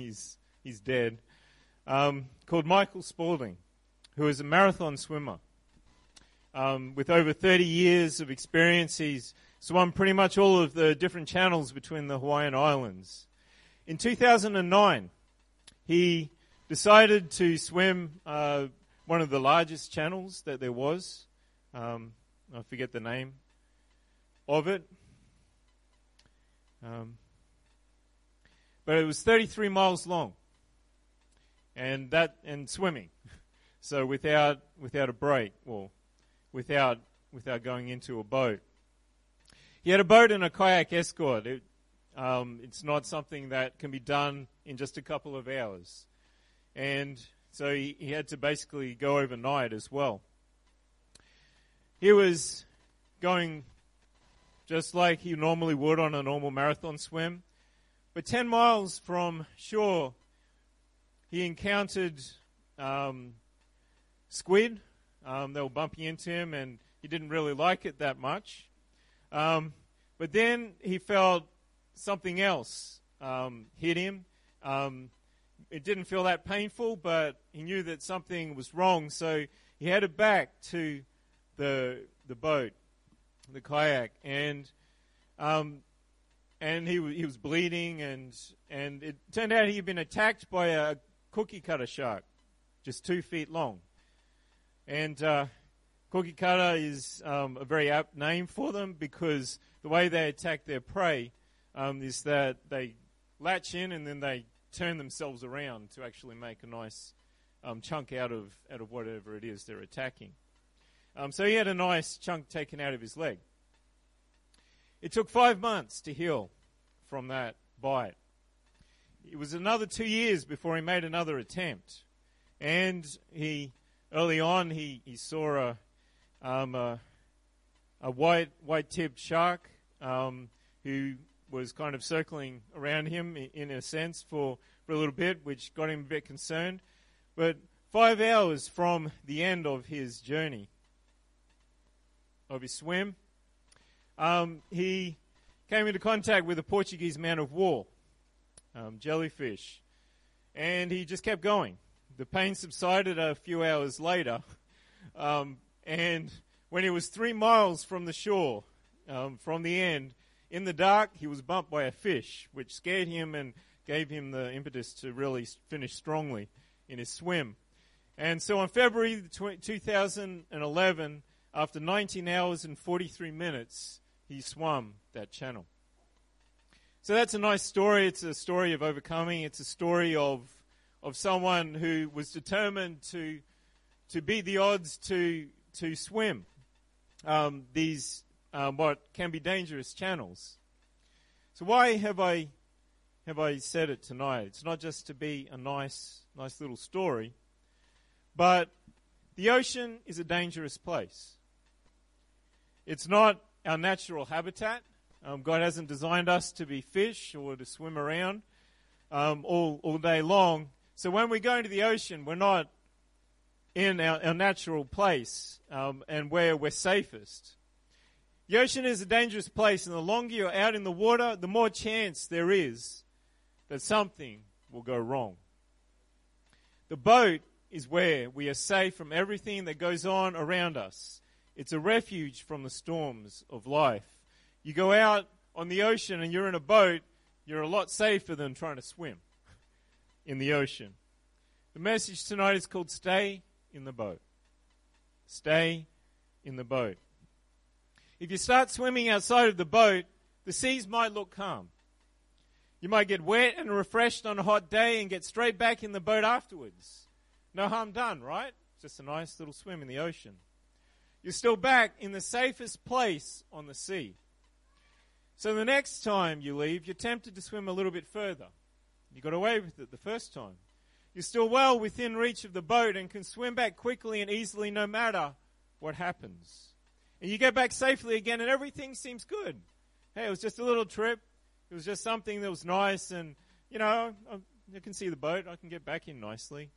he's dead, called Michael Spalding, who is a marathon swimmer. With over 30 years of experience, he's swum pretty much all of the different channels between the Hawaiian Islands. In 2009, he decided to swim one of the largest channels that there was. I forget the name of it. But it was 33 miles long, and swimming, so without a break, or without going into a boat. He had a boat and a kayak escort. It's not something that can be done in just a couple of hours, and so he had to basically go overnight as well. He was going just like he normally would on a normal marathon swim. But 10 miles from shore, he encountered squid. They were bumping into him, and he didn't really like it that much. But then he felt something else hit him. It didn't feel that painful, but he knew that something was wrong, so he headed back to the boat, the kayak, and he was bleeding, and it turned out he had been attacked by a cookie cutter shark, just 2 feet long. And cookie cutter is a very apt name for them, because the way they attack their prey is that they latch in and then they turn themselves around to actually make a nice chunk out of whatever it is they're attacking. So he had a nice chunk taken out of his leg. It took 5 months to heal from that bite. It was another 2 years before he made another attempt. And early on, he saw a white-tipped shark who was kind of circling around him, in a sense, for a little bit, which got him a bit concerned. But 5 hours from the end of his journey, of his swim, he came into contact with a Portuguese man of war, jellyfish, and he just kept going. The pain subsided a few hours later, and when he was 3 miles from the shore, from the end, in the dark, he was bumped by a fish, which scared him and gave him the impetus to really finish strongly in his swim. And so on February 2011, after 19 hours and 43 minutes, he swam that channel. So that's a nice story. It's a story of overcoming. It's a story of someone who was determined to beat the odds to swim these what can be dangerous channels. So why have I said it tonight? It's not just to be a nice little story, but the ocean is a dangerous place. It's not our natural habitat. God hasn't designed us to be fish or to swim around all day long. So when we go into the ocean, we're not in our natural place and where we're safest. The ocean is a dangerous place, and the longer you're out in the water, the more chance there is that something will go wrong. The boat is where we are safe from everything that goes on around us. It's a refuge from the storms of life. You go out on the ocean and you're in a boat, you're a lot safer than trying to swim in the ocean. The message tonight is called Stay in the Boat. Stay in the boat. If you start swimming outside of the boat, the seas might look calm. You might get wet and refreshed on a hot day and get straight back in the boat afterwards. No harm done, right? Just a nice little swim in the ocean. You're still back in the safest place on the sea. So the next time you leave, you're tempted to swim a little bit further. You got away with it the first time. You're still well within reach of the boat and can swim back quickly and easily no matter what happens. And you get back safely again and everything seems good. Hey, it was just a little trip. It was just something that was nice, and, you know, I can see the boat. I can get back in nicely.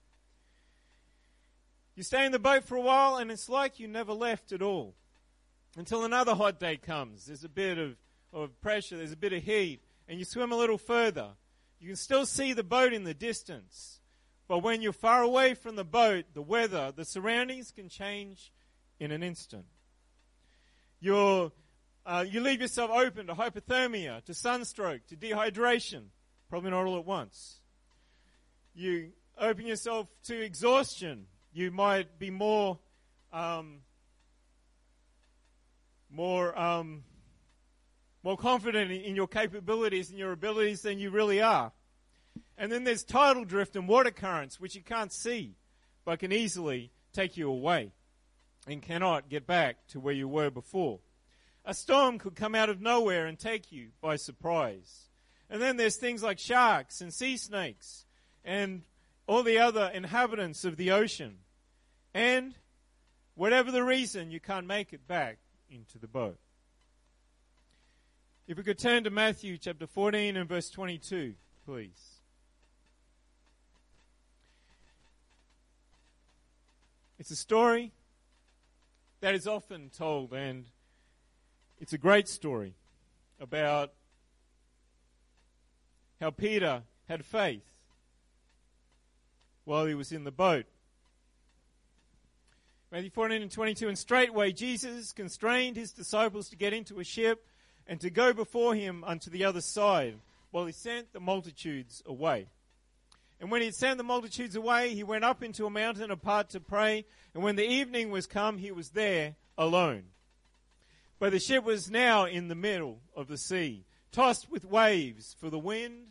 You stay in the boat for a while, and it's like you never left at all. Until another hot day comes. There's a bit of pressure, there's a bit of heat, and you swim a little further. You can still see the boat in the distance, but when you're far away from the boat, the weather, the surroundings can change in an instant. You leave yourself open to hypothermia, to sunstroke, to dehydration, probably not all at once. You open yourself to exhaustion. You might be more confident in your capabilities and your abilities than you really are. And then there's tidal drift and water currents, which you can't see, but can easily take you away and cannot get back to where you were before. A storm could come out of nowhere and take you by surprise. And then there's things like sharks and sea snakes and all the other inhabitants of the ocean. And whatever the reason, you can't make it back into the boat. If we could turn to Matthew chapter 14 and verse 22, please. It's a story that is often told, and it's a great story about how Peter had faith while he was in the boat. Matthew 14 and 22, and straightway Jesus constrained his disciples to get into a ship and to go before him unto the other side, while he sent the multitudes away. And when he had sent the multitudes away, he went up into a mountain apart to pray, and when the evening was come, he was there alone. But the ship was now in the middle of the sea, tossed with waves, for the wind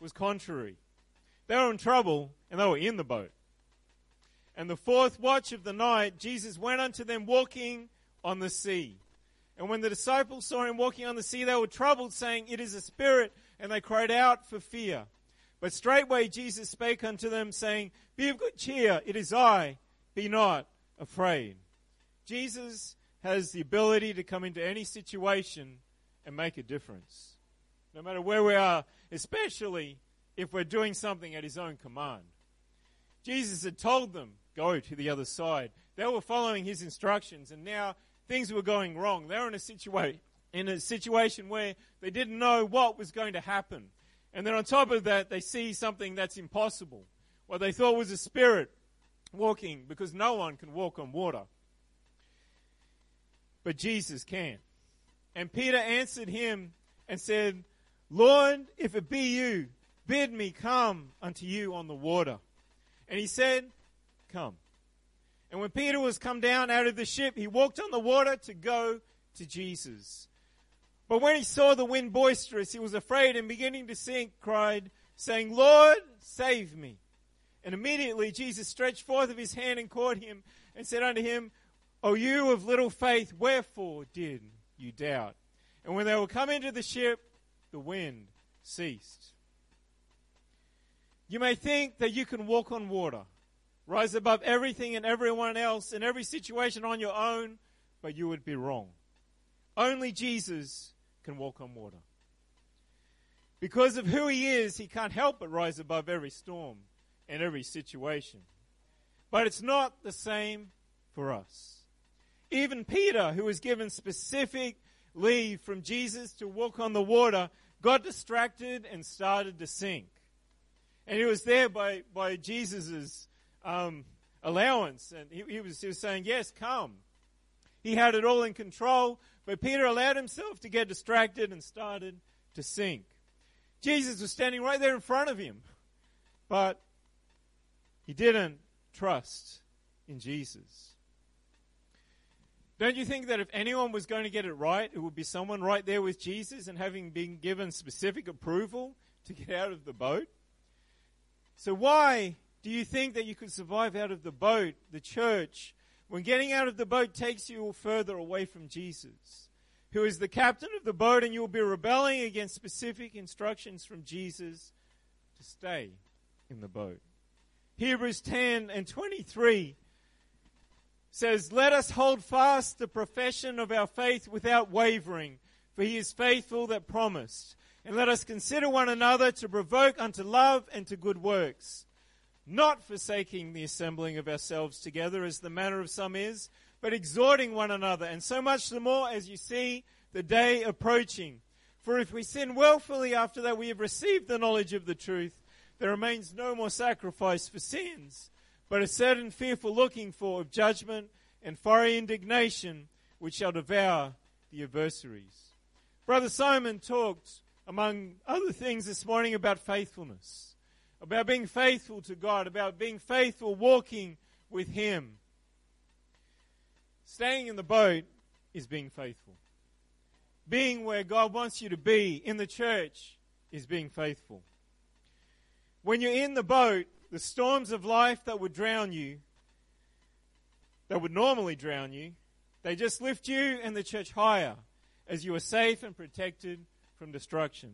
was contrary. They were in trouble, and they were in the boat. And the fourth watch of the night, Jesus went unto them walking on the sea. And when the disciples saw him walking on the sea, they were troubled, saying, It is a spirit. And they cried out for fear. But straightway Jesus spake unto them, saying, Be of good cheer, it is I, be not afraid. Jesus has the ability to come into any situation and make a difference, no matter where we are, especially if we're doing something at his own command. Jesus had told them, go to the other side. They were following his instructions, and now things were going wrong. They were in a situation where they didn't know what was going to happen. And then on top of that, they see something that's impossible. What they thought was a spirit walking, because no one can walk on water. But Jesus can. And Peter answered him and said, Lord, if it be you, bid me come unto you on the water. And he said, Come. And when Peter was come down out of the ship, he walked on the water to go to Jesus. But when he saw the wind boisterous, he was afraid, and beginning to sink, cried, saying, Lord, save me. And immediately Jesus stretched forth of his hand and caught him, and said unto him, O you of little faith, wherefore did you doubt? And when they were come into the ship, the wind ceased. You may think that you can walk on water, rise above everything and everyone else and every situation on your own, but you would be wrong. Only Jesus can walk on water. Because of who he is, he can't help but rise above every storm and every situation. But it's not the same for us. Even Peter, who was given specific leave from Jesus to walk on the water, got distracted and started to sink. And he was there by Jesus' allowance. And he was saying, yes, come. He had it all in control, but Peter allowed himself to get distracted and started to sink. Jesus was standing right there in front of him, but he didn't trust in Jesus. Don't you think that if anyone was going to get it right, it would be someone right there with Jesus and having been given specific approval to get out of the boat? So why do you think that you could survive out of the boat, the church, when getting out of the boat takes you further away from Jesus, who is the captain of the boat, and you'll be rebelling against specific instructions from Jesus to stay in the boat? Hebrews 10 and 23 says, Let us hold fast the profession of our faith without wavering, for he is faithful that promised. And let us consider one another to provoke unto love and to good works, not forsaking the assembling of ourselves together as the manner of some is, but exhorting one another, and so much the more as you see the day approaching. For if we sin willfully after that we have received the knowledge of the truth, there remains no more sacrifice for sins, but a certain fearful looking for of judgment and fiery indignation which shall devour the adversaries. Brother Simon talked, among other things this morning, about faithfulness, about being faithful to God, about being faithful walking with Him. Staying in the boat is being faithful. Being where God wants you to be in the church is being faithful. When you're in the boat, the storms of life that would drown you, that would normally drown you, they just lift you and the church higher as you are safe and protected from destruction.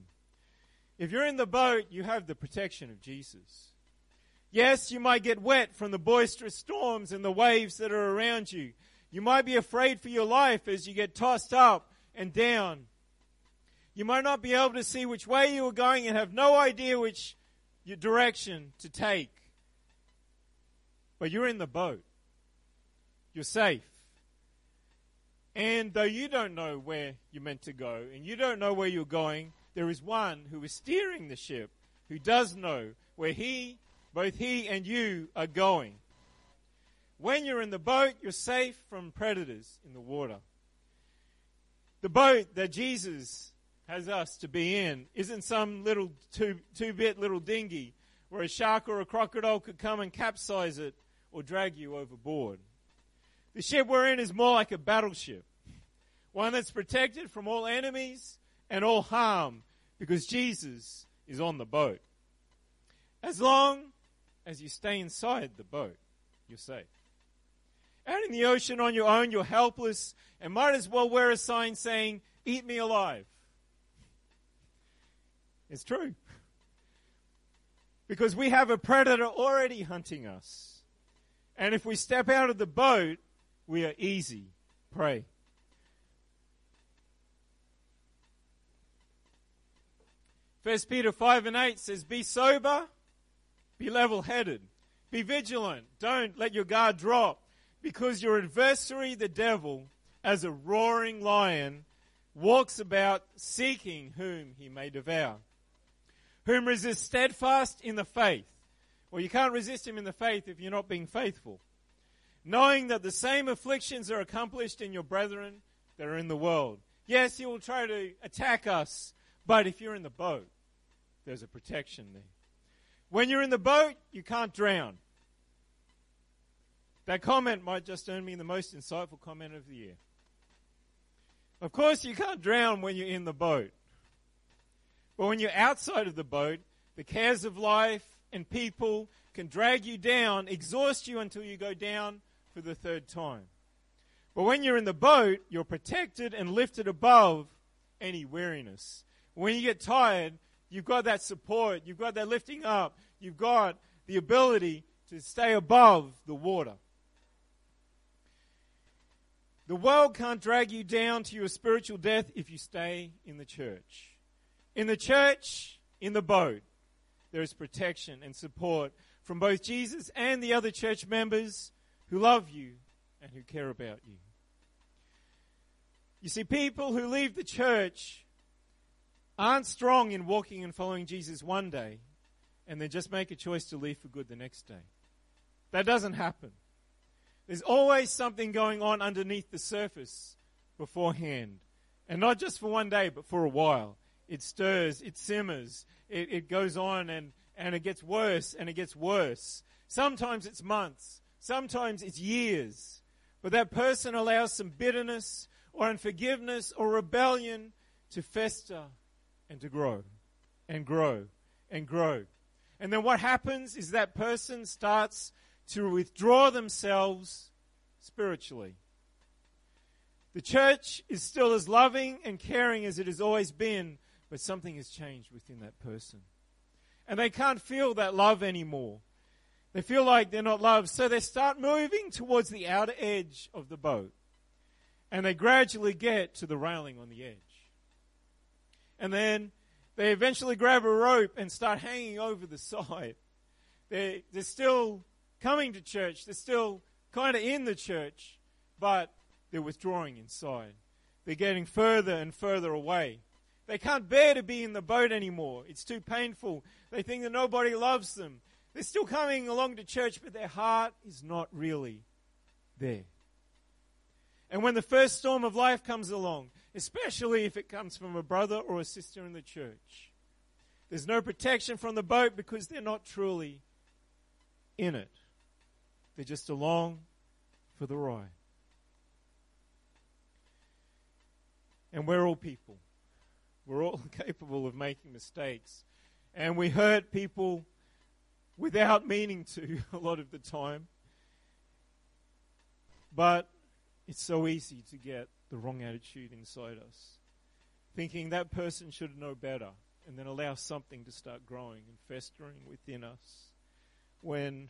If you're in the boat, you have the protection of Jesus. Yes, you might get wet from the boisterous storms and the waves that are around you. You might be afraid for your life as you get tossed up and down. You might not be able to see which way you are going and have no idea which direction to take. But you're in the boat. You're safe. And though you don't know where you're meant to go and you don't know where you're going, there is one who is steering the ship who does know where both he and you are going. When you're in the boat, you're safe from predators in the water. The boat that Jesus has us to be in isn't some little two-bit little dinghy where a shark or a crocodile could come and capsize it or drag you overboard. The ship we're in is more like a battleship, one that's protected from all enemies and all harm because Jesus is on the boat. As long as you stay inside the boat, you're safe. Out in the ocean on your own, you're helpless and might as well wear a sign saying, "Eat me alive." It's true. Because we have a predator already hunting us. And if we step out of the boat, we are easy prey. First Peter 5:8 says, "Be sober, be level-headed, be vigilant. Don't let your guard drop, because your adversary, the devil, as a roaring lion, walks about seeking whom he may devour. Whom resist steadfast in the faith." Well, you can't resist him in the faith if you're not being faithful. "Knowing that the same afflictions are accomplished in your brethren that are in the world." Yes, he will try to attack us, but if you're in the boat, there's a protection there. When you're in the boat, you can't drown. That comment might just earn me the most insightful comment of the year. Of course, you can't drown when you're in the boat. But when you're outside of the boat, the cares of life and people can drag you down, exhaust you until you go down for the third time. But when you're in the boat, you're protected and lifted above any weariness. When you get tired, you've got that support, you've got that lifting up, you've got the ability to stay above the water. The world can't drag you down to your spiritual death if you stay in the church. In the church, in the boat, there is protection and support from both Jesus and the other church members who love you and who care about you. You see, people who leave the church aren't strong in walking and following Jesus one day and then just make a choice to leave for good the next day. That doesn't happen. There's always something going on underneath the surface beforehand. And not just for one day, but for a while. It stirs, it simmers, it goes on and it gets worse and it gets worse. Sometimes it's months, sometimes it's years. But that person allows some bitterness or unforgiveness or rebellion to fester and to grow and grow and grow. And then what happens is that person starts to withdraw themselves spiritually. The church is still as loving and caring as it has always been, but something has changed within that person. And they can't feel that love anymore. They feel like they're not loved. So they start moving towards the outer edge of the boat. And they gradually get to the railing on the edge. And then they eventually grab a rope and start hanging over the side. They're still coming to church. They're still kind of in the church, but they're withdrawing inside. They're getting further and further away. They can't bear to be in the boat anymore. It's too painful. They think that nobody loves them. They're still coming along to church, but their heart is not really there. And when the first storm of life comes along, especially if it comes from a brother or a sister in the church, there's no protection from the boat because they're not truly in it. They're just along for the ride. And we're all people. We're all capable of making mistakes. And we hurt people without meaning to a lot of the time. But it's so easy to get the wrong attitude inside us, thinking that person should know better, and then allow something to start growing and festering within us when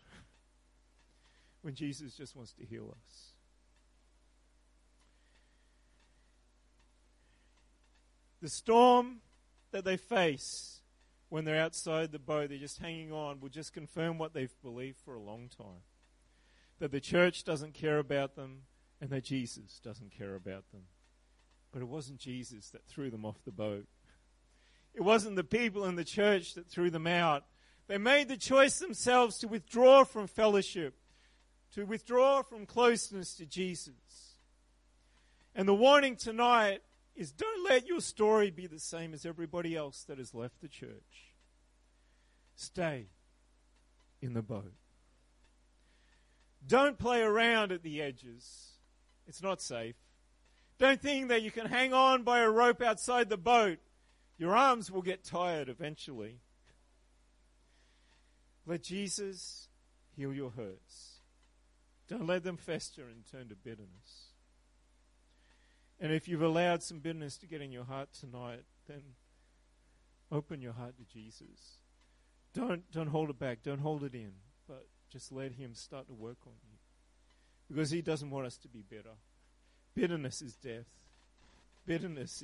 Jesus just wants to heal us. The storm that they face when they're outside the boat, they're just hanging on, will just confirm what they've believed for a long time. That the church doesn't care about them and that Jesus doesn't care about them. But it wasn't Jesus that threw them off the boat. It wasn't the people in the church that threw them out. They made the choice themselves to withdraw from fellowship, to withdraw from closeness to Jesus. And the warning tonight is, don't let your story be the same as everybody else that has left the church. Stay in the boat. Don't play around at the edges. It's not safe. Don't think that you can hang on by a rope outside the boat. Your arms will get tired eventually. Let Jesus heal your hurts. Don't let them fester and turn to bitterness. And if you've allowed some bitterness to get in your heart tonight, then open your heart to Jesus. Don't hold it back. Don't hold it in. But just let him start to work on you. Because he doesn't want us to be bitter. Bitterness is death. Bitterness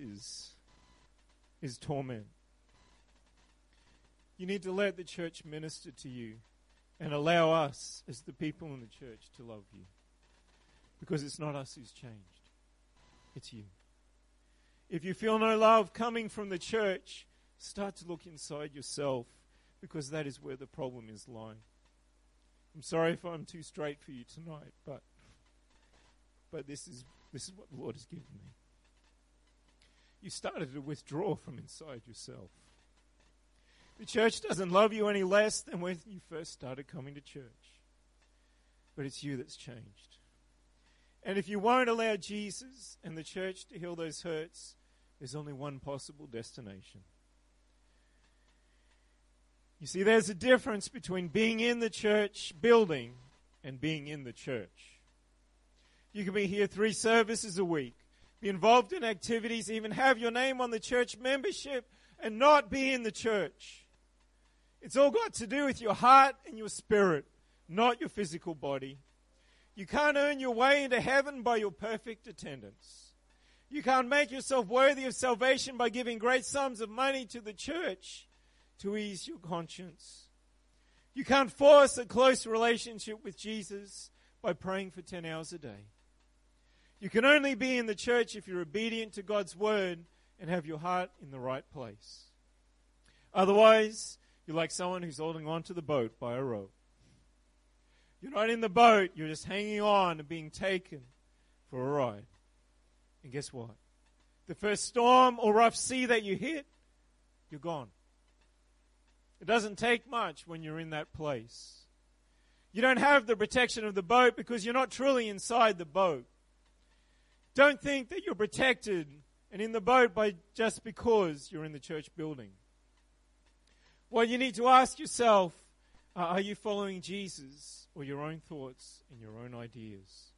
is torment. You need to let the church minister to you and allow us as the people in the church to love you. Because it's not us who's changed. It's you. If you feel no love coming from the church, start to look inside yourself, because that is where the problem is lying. I'm sorry if I'm too straight for you tonight, but this is what the Lord has given me. You started to withdraw from inside yourself. The church doesn't love you any less than when you first started coming to church. But it's you that's changed. And if you won't allow Jesus and the church to heal those hurts, there's only one possible destination. You see, there's a difference between being in the church building and being in the church. You can be here 3 services a week, be involved in activities, even have your name on the church membership and not be in the church. It's all got to do with your heart and your spirit, not your physical body. You can't earn your way into heaven by your perfect attendance. You can't make yourself worthy of salvation by giving great sums of money to the church to ease your conscience. You can't force a close relationship with Jesus by praying for 10 hours a day. You can only be in the church if you're obedient to God's word and have your heart in the right place. Otherwise, you're like someone who's holding on to the boat by a rope. You're not in the boat, you're just hanging on and being taken for a ride. And guess what? The first storm or rough sea that you hit, you're gone. It doesn't take much when you're in that place. You don't have the protection of the boat because you're not truly inside the boat. Don't think that you're protected and in the boat by just because you're in the church building. Well, you need to ask yourself, are you following Jesus or your own thoughts and your own ideas?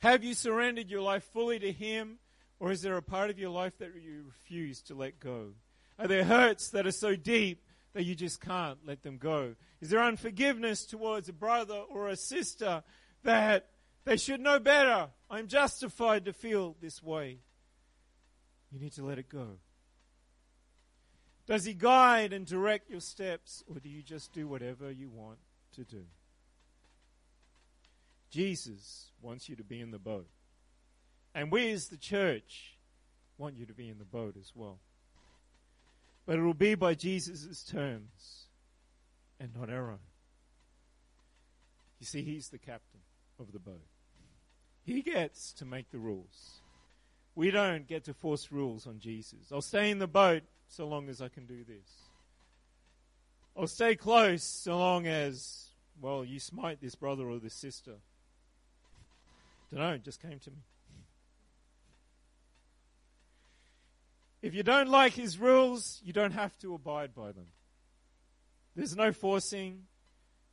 Have you surrendered your life fully to him, or is there a part of your life that you refuse to let go? Are there hurts that are so deep that you just can't let them go? Is there unforgiveness towards a brother or a sister that they should know better? I'm justified to feel this way. You need to let it go. Does he guide and direct your steps, or do you just do whatever you want to do? Jesus wants you to be in the boat. And we as the church want you to be in the boat as well. But it will be by Jesus' terms and not our own. You see, he's the captain of the boat. He gets to make the rules. We don't get to force rules on Jesus. I'll stay in the boat so long as I can do this. I'll stay close so long as, well, you smite this brother or this sister. Dunno, it just came to me. If you don't like his rules, you don't have to abide by them. There's no forcing.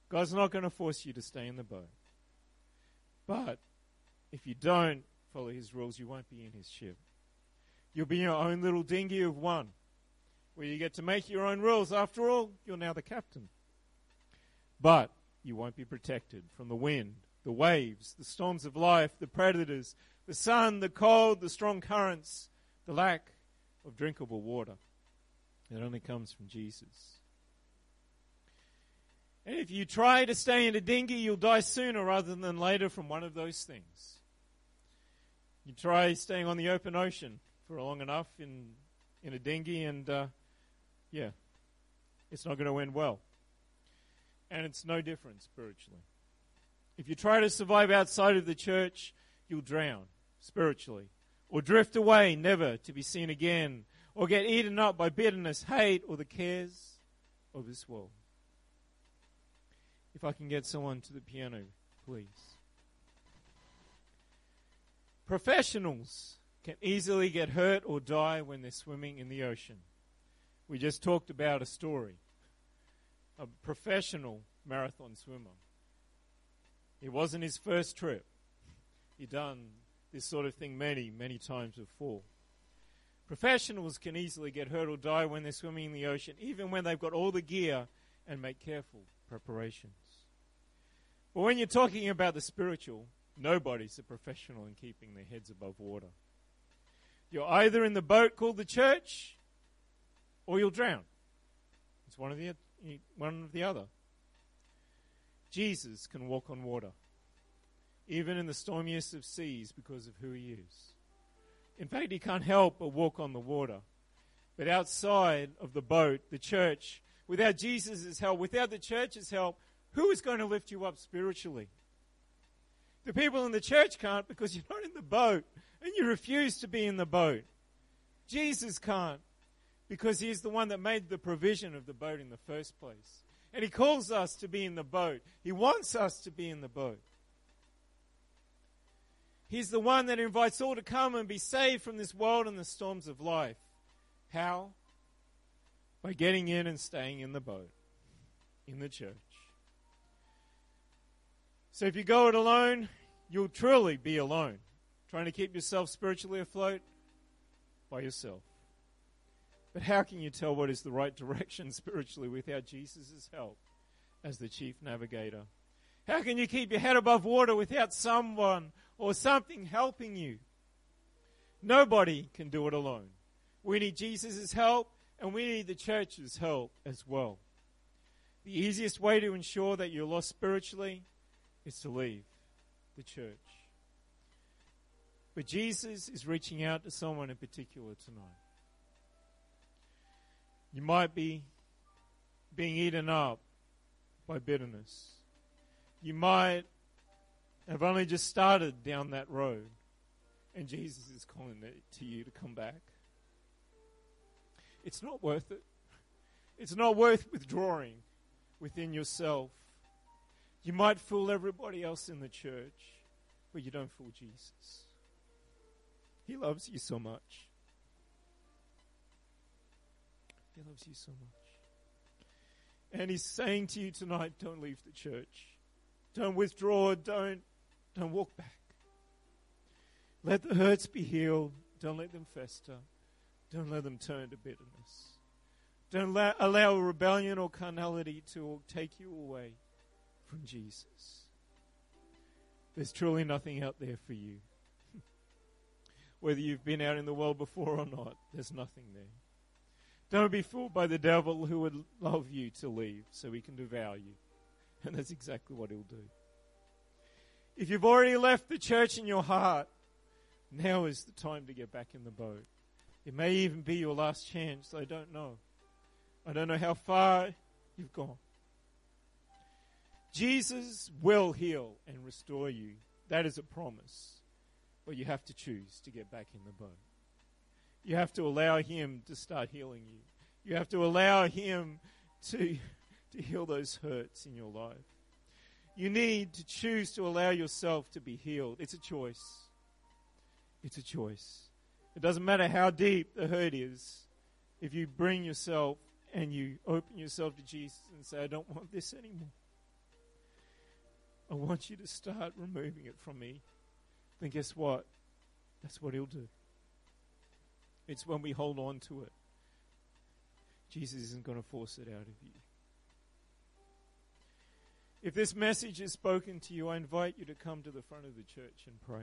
God's not going to force you to stay in the boat. But if you don't follow his rules, you won't be in his ship. You'll be in your own little dinghy of one, where you get to make your own rules. After all, you're now the captain. But you won't be protected from the wind, the waves, the storms of life, the predators, the sun, the cold, the strong currents, the lack of drinkable water. It only comes from Jesus. And if you try to stay in a dinghy, you'll die sooner rather than later from one of those things. You try staying on the open ocean for long enough in a dinghy and, it's not going to end well. And it's no different spiritually. If you try to survive outside of the church, you'll drown spiritually, or drift away, never to be seen again, or get eaten up by bitterness, hate, or the cares of this world. If I can get someone to the piano, please. Professionals can easily get hurt or die when they're swimming in the ocean. We just talked about a story. A professional marathon swimmer. It wasn't his first trip. He'd done this sort of thing many, many times before. Professionals can easily get hurt or die when they're swimming in the ocean, even when they've got all the gear and make careful preparations. But when you're talking about the spiritual, nobody's a professional in keeping their heads above water. You're either in the boat called the church, or you'll drown. It's one or the other. Jesus can walk on water, even in the stormiest of seas, because of who he is. In fact, he can't help but walk on the water. But outside of the boat, the church, without Jesus' help, without the church's help, who is going to lift you up spiritually? The people in the church can't, because you're not in the boat and you refuse to be in the boat. Jesus can't, because he is the one that made the provision of the boat in the first place. And he calls us to be in the boat. He wants us to be in the boat. He's the one that invites all to come and be saved from this world and the storms of life. How? By getting in and staying in the boat, in the church. So if you go it alone, you'll truly be alone, trying to keep yourself spiritually afloat by yourself. But how can you tell what is the right direction spiritually without Jesus' help as the chief navigator? How can you keep your head above water without someone or something helping you? Nobody can do it alone. We need Jesus' help, and we need the church's help as well. The easiest way to ensure that you're lost spiritually is to leave the church. But Jesus is reaching out to someone in particular tonight. You might be being eaten up by bitterness. You might have only just started down that road, and Jesus is calling to you to come back. It's not worth it. It's not worth withdrawing within yourself. You might fool everybody else in the church, but you don't fool Jesus. He loves you so much. He loves you so much. And he's saying to you tonight, don't leave the church. Don't withdraw. Don't walk back. Let the hurts be healed. Don't let them fester. Don't let them turn to bitterness. Don't allow rebellion or carnality to take you away from Jesus. There's truly nothing out there for you. Whether you've been out in the world before or not, there's nothing there. Don't be fooled by the devil, who would love you to leave so he can devour you. And that's exactly what he'll do. If you've already left the church in your heart, now is the time to get back in the boat It may even be your last chance. I don't know. I don't know how far you've gone. Jesus will heal and restore you. That is a promise. But you have to choose to get back in the boat. You have to allow him to start healing you. You have to allow him to heal those hurts in your life. You need to choose to allow yourself to be healed. It's a choice. It's a choice. It doesn't matter how deep the hurt is. If you bring yourself and you open yourself to Jesus and say, I don't want this anymore. I want you to start removing it from me. Then guess what? That's what he'll do. It's when we hold on to it. Jesus isn't going to force it out of you. If this message is spoken to you, I invite you to come to the front of the church and pray.